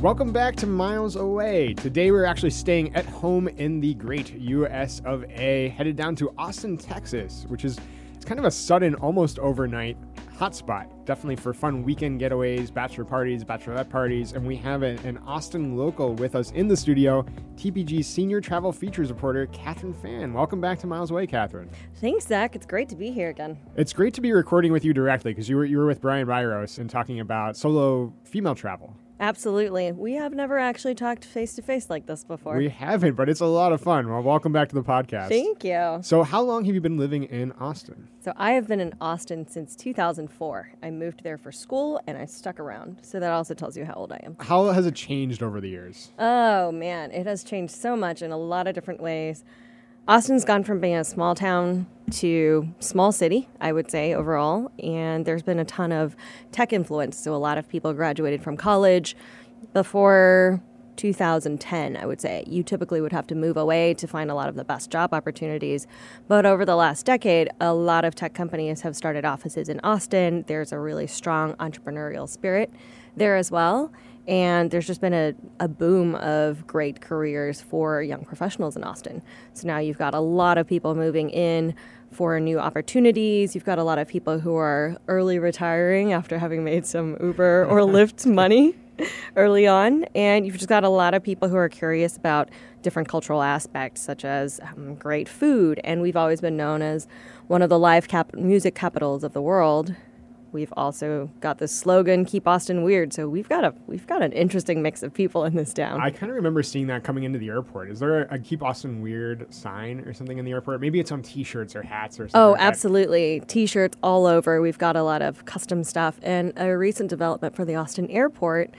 Welcome back to Miles Away. Today we're actually staying at home in the great US of A, headed down to Austin, Texas, which is it's kind of a sudden, almost overnight hotspot. Definitely for fun weekend getaways, bachelor parties, bachelorette parties, and we have an Austin local with us in the studio, TPG senior travel features reporter Catherine Fan. Welcome back to Miles Away, Catherine. Thanks, Zach. It's great to be here again. It's great to be recording with you directly because you were with Brian Byros and talking about solo female travel. Absolutely. We have never actually talked face-to-face like this before. We haven't, but it's a lot of fun. Well, welcome back to the podcast. Thank you. So how long have you been living in Austin? So I have been in Austin since 2004. I moved there for school, and I stuck around. So that also tells you how old I am. How has it changed over the years? Oh, man. It has changed so much in a lot of different ways. Austin's gone from being a small town to small city, I would say, overall. And there's been a ton of tech influence. So a lot of people graduated from college before 2010, I would say. You typically would have to move away to find a lot of the best job opportunities. But over the last decade, a lot of tech companies have started offices in Austin. There's a really strong entrepreneurial spirit there as well. And there's just been a boom of great careers for young professionals in Austin. So now you've got a lot of people moving in for new opportunities. You've got a lot of people who are early retiring after having made some Uber or Lyft money early on. And you've just got a lot of people who are curious about different cultural aspects, such as great food. And we've always been known as one of the live music capitals of the world. We've also got this slogan, "Keep Austin Weird." So we've got an interesting mix of people in this town. I kind of remember seeing that coming into the airport. Is there a "Keep Austin Weird" sign or something in the airport? Maybe it's on T-shirts or hats or something. Oh, like absolutely. That. T-shirts all over. We've got a lot of custom stuff. And a recent development for the Austin airport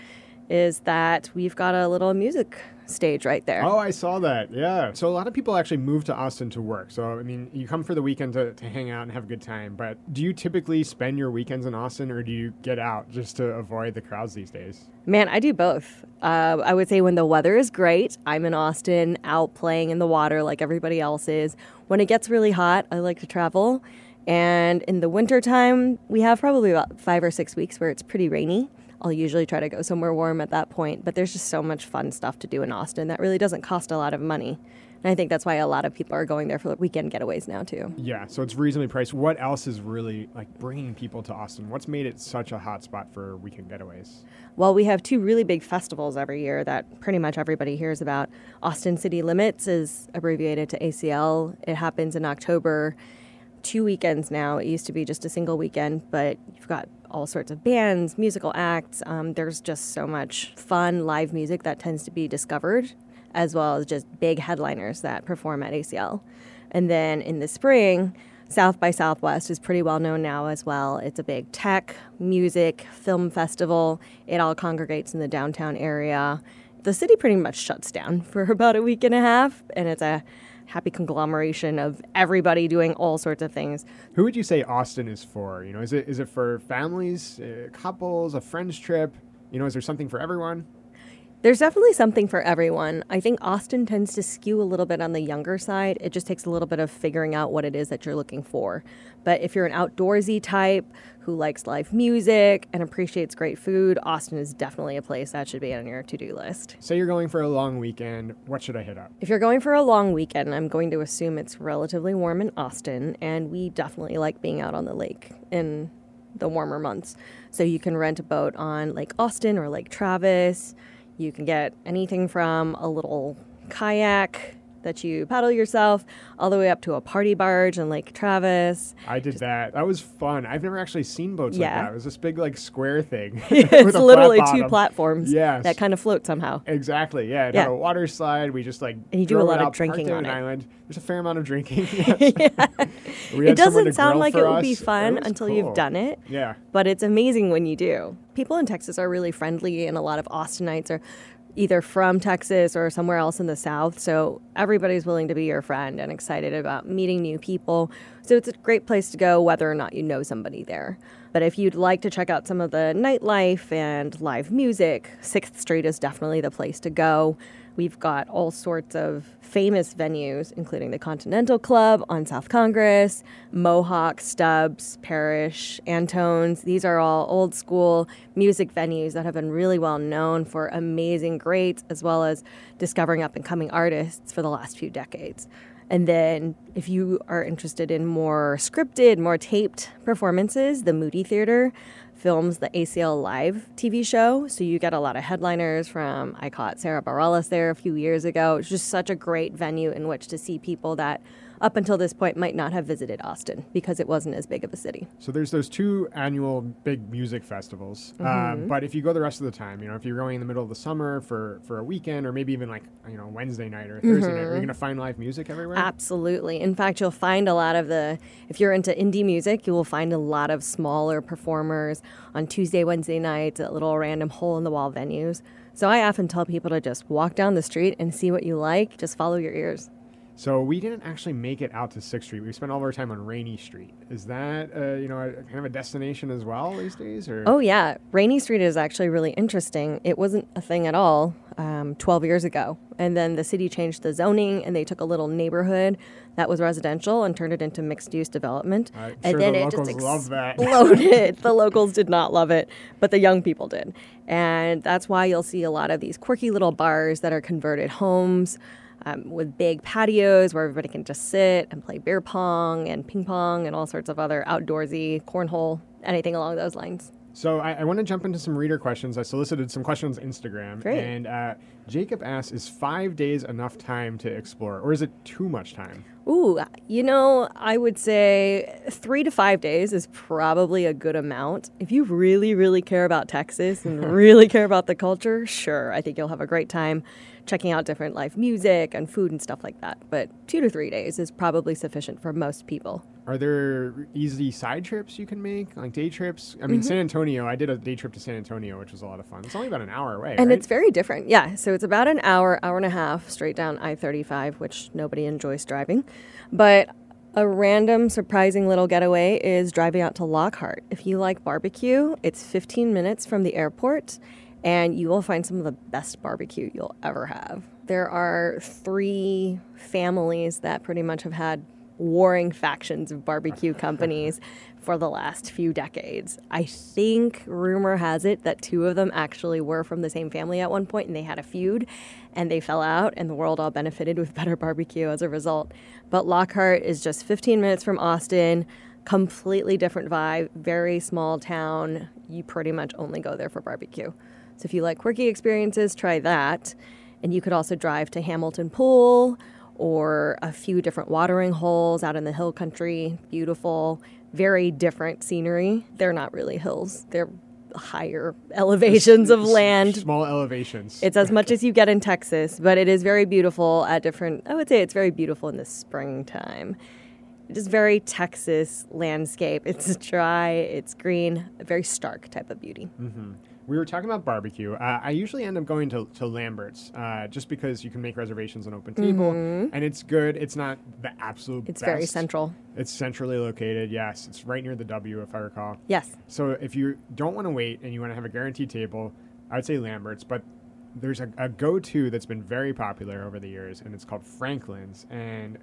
is that we've got a little music stage right there. Oh, I saw that. Yeah. So a lot of people actually move to Austin to work. So, I mean, you come for the weekend to hang out and have a good time, but do you typically spend your weekends in Austin or do you get out just to avoid the crowds these days? Man, I do both. I would say when the weather is great, I'm in Austin out playing in the water like everybody else is. When it gets really hot, I like to travel. And in the wintertime, we have probably about 5 or 6 weeks where it's pretty rainy. I'll usually try to go somewhere warm at that point, but there's just so much fun stuff to do in Austin that really doesn't cost a lot of money. And I think that's why a lot of people are going there for weekend getaways now, too. Yeah, so it's reasonably priced. What else is really, bringing people to Austin? What's made it such a hot spot for weekend getaways? Well, we have two really big festivals every year that pretty much everybody hears about. Austin City Limits is abbreviated to ACL. It happens in October. 2 weekends now. It used to be just a single weekend, but you've got all sorts of bands, musical acts. There's just so much fun live music that tends to be discovered, as well as just big headliners that perform at ACL. And then in the spring, South by Southwest is pretty well known now as well. It's a big tech, music, film festival. It all congregates in the downtown area. The city pretty much shuts down for about a week and a half, and it's a happy conglomeration of everybody doing all sorts of things. Who would you say Austin is for? You know, is it for families, couples, a friends trip? You know, is there something for everyone? There's definitely something for everyone. I think Austin tends to skew a little bit on the younger side. It just takes a little bit of figuring out what it is that you're looking for. But if you're an outdoorsy type who likes live music and appreciates great food, Austin is definitely a place that should be on your to-do list. Say you're going for a long weekend. What should I hit up? If you're going for a long weekend, I'm going to assume it's relatively warm in Austin, and we definitely like being out on the lake in the warmer months. So you can rent a boat on Lake Austin or Lake Travis. You can get anything from a little kayak that you paddle yourself all the way up to a party barge on Lake Travis. I did that. That was fun. I've never actually seen boats like that. It was this big, like, square thing. It's literally two platforms that kind of float somehow. Exactly. Yeah. And on a water slide, we just, like, and you do a lot of drinking on it. Island. There's a fair amount of drinking. It doesn't sound like it would be fun until you've done it. Yeah. But it's amazing when you do. People in Texas are really friendly, and a lot of Austinites are either from Texas or somewhere else in the South. So everybody's willing to be your friend and excited about meeting new people. So it's a great place to go, whether or not you know somebody there. But if you'd like to check out some of the nightlife and live music, Sixth Street is definitely the place to go. We've got all sorts of famous venues, including the Continental Club on South Congress, Mohawk, Stubbs, Parrish, Antone's. These are all old school music venues that have been really well known for amazing greats, as well as discovering up and coming artists for the last few decades. And then if you are interested in more scripted, more taped performances, the Moody Theater films the ACL Live TV show, so you get a lot of headliners from, I caught Sarah Bareilles there a few years ago. It's just such a great venue in which to see people that up until this point might not have visited Austin because it wasn't as big of a city. So there's those two annual big music festivals, but if you go the rest of the time, you know, if you're going in the middle of the summer for a weekend or maybe even like, you know, Wednesday night or Thursday night, are you going to find live music everywhere? Absolutely. In fact, you'll find a lot of if you're into indie music, you will find a lot of smaller performers on Tuesday, Wednesday nights at little random hole-in-the-wall venues. So I often tell people to just walk down the street and see what you like. Just follow your ears. So we didn't actually make it out to Sixth Street. We spent all of our time on Rainy Street. Is that a kind of a destination as well these days? Or? Oh, yeah. Rainy Street is actually really interesting. It wasn't a thing at all 12 years ago. And then the city changed the zoning, and they took a little neighborhood that was residential and turned it into mixed-use development. And then it just exploded. The locals did not love it, but the young people did. And that's why you'll see a lot of these quirky little bars that are converted homes, with big patios where everybody can just sit and play beer pong and ping pong and all sorts of other outdoorsy, cornhole, anything along those lines. So I want to jump into some reader questions. I solicited some questions on Instagram. Great. And Jacob asks, is 5 days enough time to explore, or is it too much time? Ooh, I would say 3 to 5 days is probably a good amount. If you really, really care about Texas and really care about the culture, sure, I think you'll have a great time checking out different live music and food and stuff like that. But 2 to 3 days is probably sufficient for most people. Are there easy side trips you can make, like day trips? I mean, San Antonio, I did a day trip to San Antonio, which was a lot of fun. It's only about an hour away, and it's very different. Yeah, so it's about an hour, hour and a half straight down I-35, which nobody enjoys driving. But a random, surprising little getaway is driving out to Lockhart. If you like barbecue, it's 15 minutes from the airport, and you will find some of the best barbecue you'll ever have. There are 3 families that pretty much have had warring factions of barbecue companies for the last few decades. I think rumor has it that 2 of them actually were from the same family at one point, and they had a feud, and they fell out, and the world all benefited with better barbecue as a result. But Lockhart is just 15 minutes from Austin. Completely different vibe. Very small town. You pretty much only go there for barbecue. So if you like quirky experiences, try that. And you could also drive to Hamilton Pool or a few different watering holes out in the hill country. Beautiful, very different scenery. They're not really hills. They're higher elevations of land. Small elevations. It's as much as you get in Texas, but it is very beautiful at different, I would say it's very beautiful in the springtime. Just very Texas landscape. It's dry, it's green, a very stark type of beauty. Mm-hmm. We were talking about barbecue. I usually end up going to Lambert's just because you can make reservations on Open Table, and it's good. It's not the absolute best. It's very central. It's centrally located, yes. It's right near the W, if I recall. Yes. So if you don't want to wait and you want to have a guaranteed table, I would say Lambert's, but there's a go-to that's been very popular over the years, and it's called Franklin's. And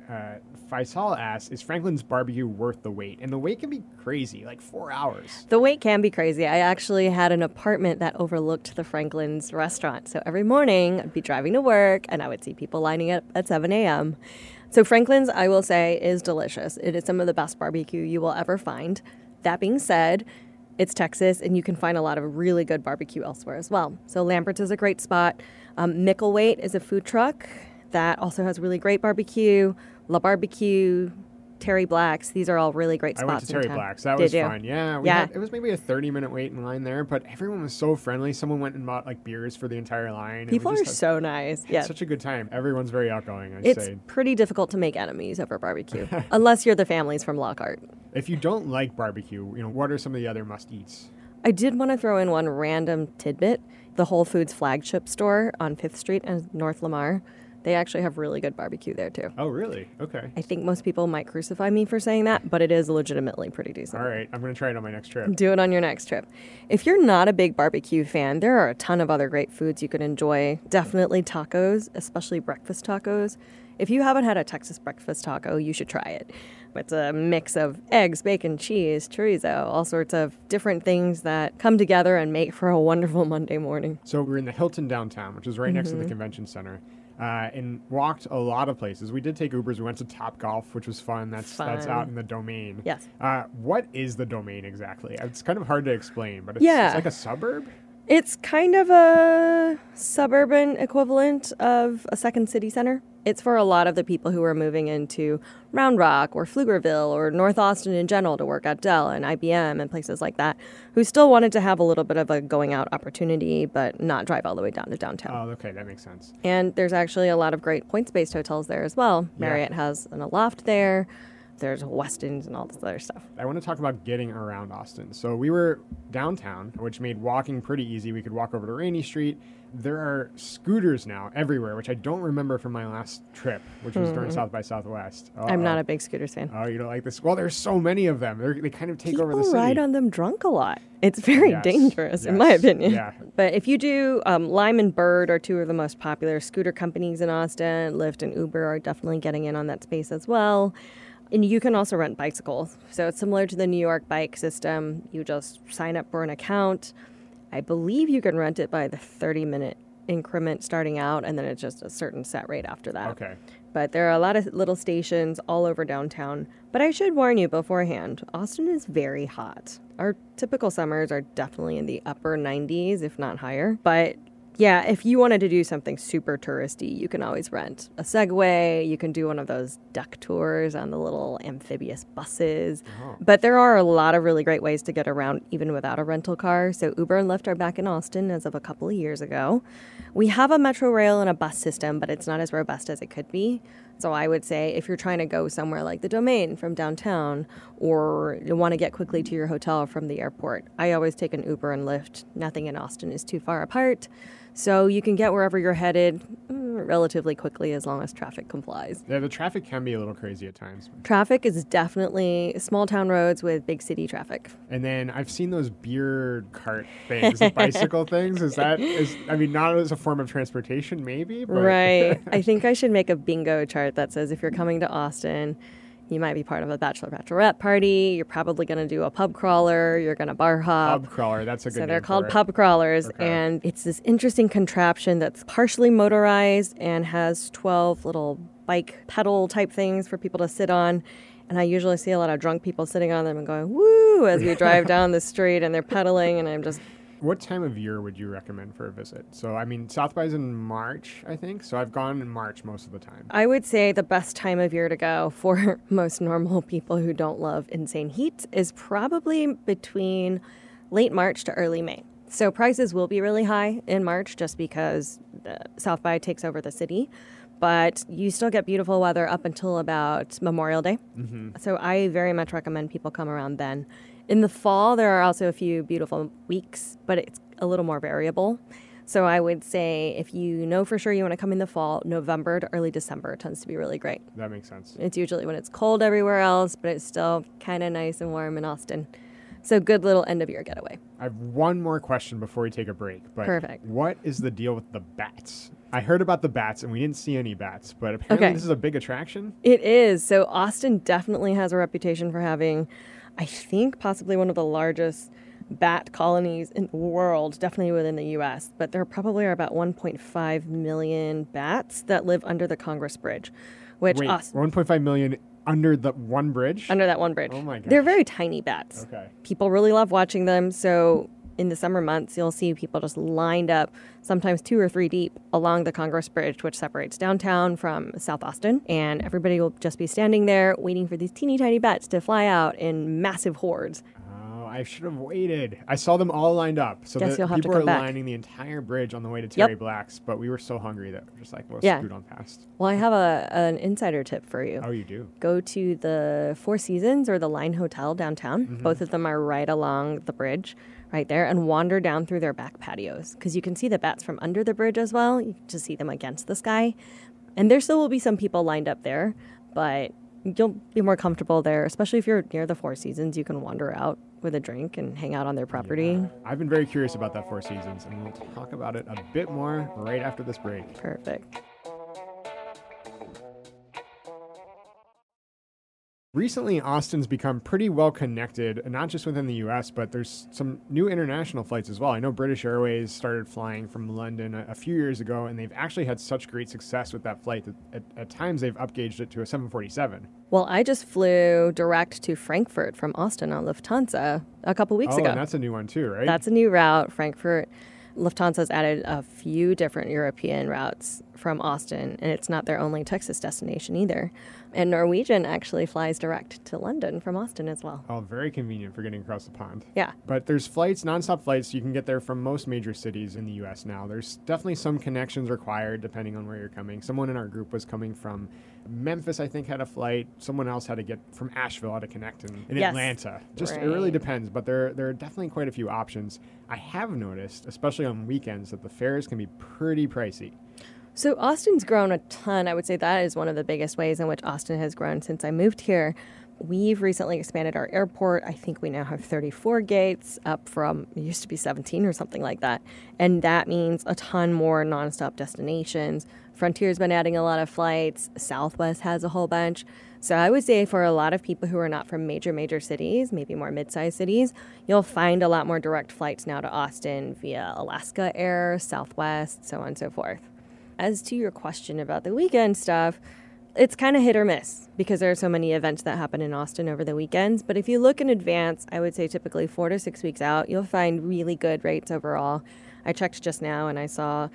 Faisal asks, is Franklin's barbecue worth the wait? And the wait can be crazy, like 4 hours. The wait can be crazy. I actually had an apartment that overlooked the Franklin's restaurant. So every morning, I'd be driving to work, and I would see people lining up at 7 a.m. So Franklin's, I will say, is delicious. It is some of the best barbecue you will ever find. That being said, it's Texas, and you can find a lot of really good barbecue elsewhere as well. So Lambert's is a great spot. Mickleweight is a food truck that also has really great barbecue. La Barbecue, Terry Black's. These are all really great spots. I went to Terry Black's. That was fun. Yeah. It was maybe a 30-minute wait in line there, but everyone was so friendly. Someone went and bought like beers for the entire line. People are so nice. Yeah. Such a good time. Everyone's very outgoing, I'd say. It's pretty difficult to make enemies over barbecue, unless you're the families from Lockhart. If you don't like barbecue, what are some of the other must-eats? I did want to throw in one random tidbit. The Whole Foods flagship store on Fifth Street and North Lamar. They actually have really good barbecue there, too. Oh, really? Okay. I think most people might crucify me for saying that, but it is legitimately pretty decent. All right. I'm going to try it on my next trip. Do it on your next trip. If you're not a big barbecue fan, there are a ton of other great foods you could enjoy. Definitely tacos, especially breakfast tacos. If you haven't had a Texas breakfast taco, you should try it. It's a mix of eggs, bacon, cheese, chorizo, all sorts of different things that come together and make for a wonderful Monday morning. So we're in the Hilton downtown, which is right next to the convention center. And walked a lot of places. We did take Ubers. We went to Topgolf, which was fun. That's out in the Domain. Yes. What is the Domain exactly? It's kind of hard to explain, but it's like a suburb? It's kind of a suburban equivalent of a second city center. It's for a lot of the people who are moving into Round Rock or Pflugerville or North Austin in general to work at Dell and IBM and places like that, who still wanted to have a little bit of a going out opportunity but not drive all the way down to downtown. Oh, okay. That makes sense. And there's actually a lot of great points-based hotels there as well. Marriott has an Aloft there. There's Westin's and all this other stuff. I want to talk about getting around Austin. So we were downtown, which made walking pretty easy. We could walk over to Rainy Street. There are scooters now everywhere, which I don't remember from my last trip, which was during South by Southwest. Uh-oh. I'm not a big scooters fan. Oh, you don't like this? Well, there's so many of them. They kind of take over the city. People ride on them drunk a lot. It's very dangerous, in my opinion. Yeah. But if you do, Lime and Bird are two of the most popular scooter companies in Austin. Lyft and Uber are definitely getting in on that space as well. And you can also rent bicycles. So it's similar to the New York bike system. You just sign up for an account. I believe you can rent it by the 30-minute increment starting out, and then it's just a certain set rate after that. Okay. But there are a lot of little stations all over downtown. But I should warn you beforehand, Austin is very hot. Our typical summers are definitely in the upper 90s, if not higher. But yeah, if you wanted to do something super touristy, you can always rent a Segway. You can do one of those duck tours on the little amphibious buses. Oh. But there are a lot of really great ways to get around even without a rental car. So Uber and Lyft are back in Austin as of a couple of years ago. We have a metro rail and a bus system, but it's not as robust as it could be. So I would say if you're trying to go somewhere like the Domain from downtown or you want to get quickly to your hotel from the airport, I always take an Uber and Lyft. Nothing in Austin is too far apart. So you can get wherever you're headed relatively quickly as long as traffic complies. Yeah, the traffic can be a little crazy at times. Traffic is definitely small town roads with big city traffic. And then I've seen those beer cart things, the bicycle things. Not as a form of transportation, maybe? But right. I think I should make a bingo chart that says if you're coming to Austin, you might be part of a bachelorette party. You're probably going to do a pub crawler. You're going to bar hop. Pub crawler, that's a good name. So they're called pub crawlers. Okay. And it's this interesting contraption that's partially motorized and has 12 little bike pedal type things for people to sit on. And I usually see a lot of drunk people sitting on them and going, woo, as we drive down the street and they're pedaling and I'm just... What time of year would you recommend for a visit? So, South by is in March, I think. So I've gone in March most of the time. I would say the best time of year to go for most normal people who don't love insane heat is probably between late March to early May. So prices will be really high in March just because South by takes over the city. But you still get beautiful weather up until about Memorial Day. Mm-hmm. So I very much recommend people come around then. In the fall, there are also a few beautiful weeks, but it's a little more variable. So I would say if you know for sure you want to come in the fall, November to early December tends to be really great. That makes sense. It's usually when it's cold everywhere else, but it's still kind of nice and warm in Austin. So good little end of year getaway. I have one more question before we take a break. But perfect. What is the deal with the bats? I heard about the bats and we didn't see any bats, but apparently This is a big attraction. It is. So Austin definitely has a reputation for having, I think, possibly one of the largest bat colonies in the world, definitely within the U.S., but there probably are about 1.5 million bats that live under the Congress Bridge, which... Wait, 1.5 million under the one bridge? Under that one bridge. Oh, my God. They're very tiny bats. Okay. People really love watching them, so in the summer months, you'll see people just lined up, sometimes 2 or 3 deep, along the Congress Bridge, which separates downtown from South Austin. And everybody will just be standing there waiting for these teeny tiny bats to fly out in massive hordes. Oh, I should have waited. I saw them all lined up. So the people were lining the entire bridge on the way to Terry Black's, but we were so hungry that we were just like, we'll scoot on past. Well, I have an insider tip for you. Oh, you do? Go to the Four Seasons or the Line Hotel downtown. Mm-hmm. Both of them are right along the bridge. Right there, and wander down through their back patios because you can see the bats from under the bridge as well. You can just see them against the sky. And there still will be some people lined up there, but you'll be more comfortable there, especially if you're near the Four Seasons. You can wander out with a drink and hang out on their property. Yeah. I've been very curious about that Four Seasons, and we'll talk about it a bit more right after this break. Perfect. Recently, Austin's become pretty well connected, not just within the U.S., but there's some new international flights as well. I know British Airways started flying from London a few years ago, and they've actually had such great success with that flight that at times they've upgauged it to a 747. Well, I just flew direct to Frankfurt from Austin on Lufthansa a couple weeks ago. Oh, and that's a new one too, right? That's a new route, Frankfurt. Lufthansa's added a few different European routes from Austin, and it's not their only Texas destination either. And Norwegian actually flies direct to London from Austin as well. Oh, very convenient for getting across the pond. Yeah. But there's flights, nonstop flights, you can get there from most major cities in the U.S. now. There's definitely some connections required depending on where you're coming. Someone in our group was coming from Memphis, I think, had a flight. Someone else had to get from Asheville, had to connect in Atlanta. Just right. It really depends, but there are definitely quite a few options. I have noticed, especially on weekends, that the fares can be pretty pricey. So Austin's grown a ton. I would say that is one of the biggest ways in which Austin has grown since I moved here. We've recently expanded our airport. I think we now have 34 gates up from, it used to be 17 or something like that. And that means a ton more nonstop destinations. Frontier's been adding a lot of flights. Southwest has a whole bunch. So I would say for a lot of people who are not from major cities, maybe more mid-sized cities, you'll find a lot more direct flights now to Austin via Alaska Air, Southwest, so on and so forth. As to your question about the weekend stuff, it's kind of hit or miss because there are so many events that happen in Austin over the weekends. But if you look in advance, I would say typically 4 to 6 weeks out, you'll find really good rates overall. I checked just now and I saw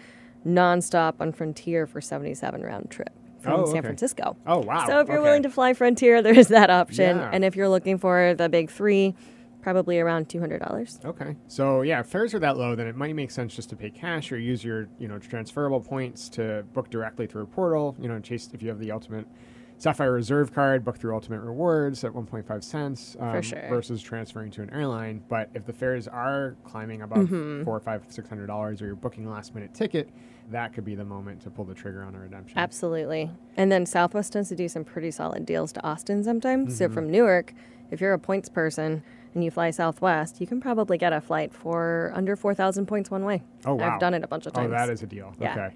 nonstop on Frontier for $77 round trip from San Francisco. Oh, wow. So if you're willing to fly Frontier, there's that option. Yeah. And if you're looking for the big three, probably around $200. Okay. So yeah, if fares are that low, then it might make sense just to pay cash or use your, transferable points to book directly through a portal, chase if you have the Ultimate Sapphire Reserve card, book through Ultimate Rewards at 1.5 cents versus transferring to an airline. But if the fares are climbing above $400, $500, $600 or you're booking a last minute ticket, that could be the moment to pull the trigger on a redemption. Absolutely. And then Southwest tends to do some pretty solid deals to Austin sometimes. Mm-hmm. So from Newark, if you're a points person and you fly Southwest, you can probably get a flight for under 4,000 points one way. Oh, wow. I've done it a bunch of times. Oh, that is a deal. Yeah. Okay.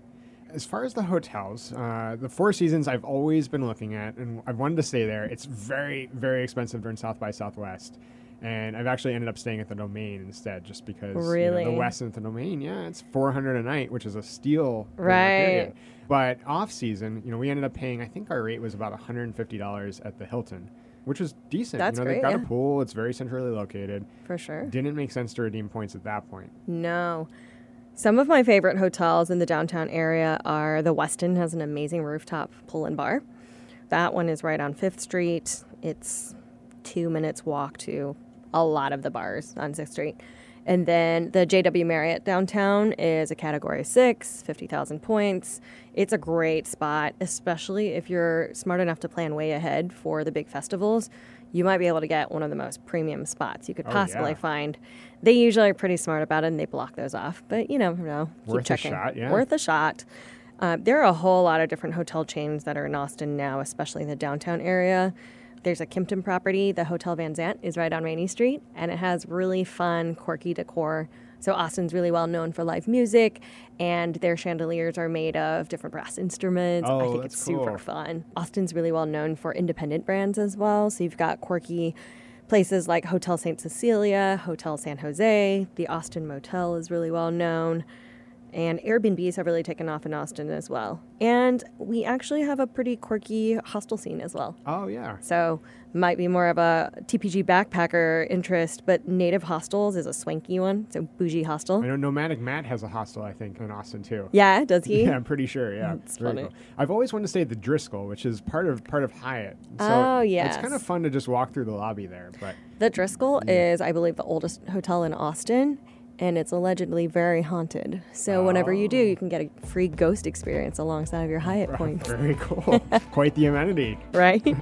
As far as the hotels, the Four Seasons I've always been looking at, and I've wanted to stay there. It's very, very expensive during South by Southwest. And I've actually ended up staying at the Domain instead just because the Westin at the Domain, it's $400 a night, which is a steal. Right. But off-season, we ended up paying, I think our rate was about $150 at the Hilton, which is decent. That's great. They've got a pool. It's very centrally located. For sure. Didn't make sense to redeem points at that point. No. Some of my favorite hotels in the downtown area are the Westin has an amazing rooftop pool and bar. That one is right on Fifth Street. It's 2 minutes walk to a lot of the bars on Sixth Street. And then the JW Marriott downtown is a Category 6, 50,000 points. It's a great spot, especially if you're smart enough to plan way ahead for the big festivals. You might be able to get one of the most premium spots you could possibly find. They usually are pretty smart about it, and they block those off. But, keep checking. Worth a shot, yeah. Worth a shot. There are a whole lot of different hotel chains that are in Austin now, especially in the downtown area. There's a Kimpton property. The Hotel Van Zandt is right on Rainy Street, and it has really fun, quirky decor. So Austin's really well known for live music, and their chandeliers are made of different brass instruments. Oh, I think it's super fun. Austin's really well known for independent brands as well. So you've got quirky places like Hotel St. Cecilia, Hotel San Jose. The Austin Motel is really well known. And Airbnbs have really taken off in Austin as well. And we actually have a pretty quirky hostel scene as well. Oh, yeah. So might be more of a TPG backpacker interest, but Native Hostels is a swanky one. It's a bougie hostel. I know Nomadic Matt has a hostel, I think, in Austin, too. Yeah, does he? Yeah, I'm pretty sure, yeah. It's funny. Cool. I've always wanted to stay at the Driscoll, which is part of Hyatt. So oh, yeah. It's kind of fun to just walk through the lobby there. But the Driscoll is, I believe, the oldest hotel in Austin, and it's allegedly very haunted. So whenever you do, you can get a free ghost experience alongside of your Hyatt points. Very cool. Quite the amenity. Right?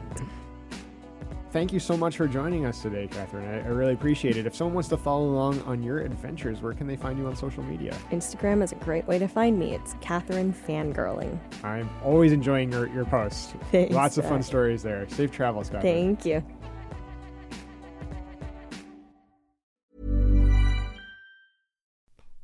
Thank you so much for joining us today, Catherine. I really appreciate it. If someone wants to follow along on your adventures, where can they find you on social media? Instagram is a great way to find me. It's Catherine Fangirling. I'm always enjoying your posts. Thanks, lots of fun stories there. Safe travels, Catherine. Thank you.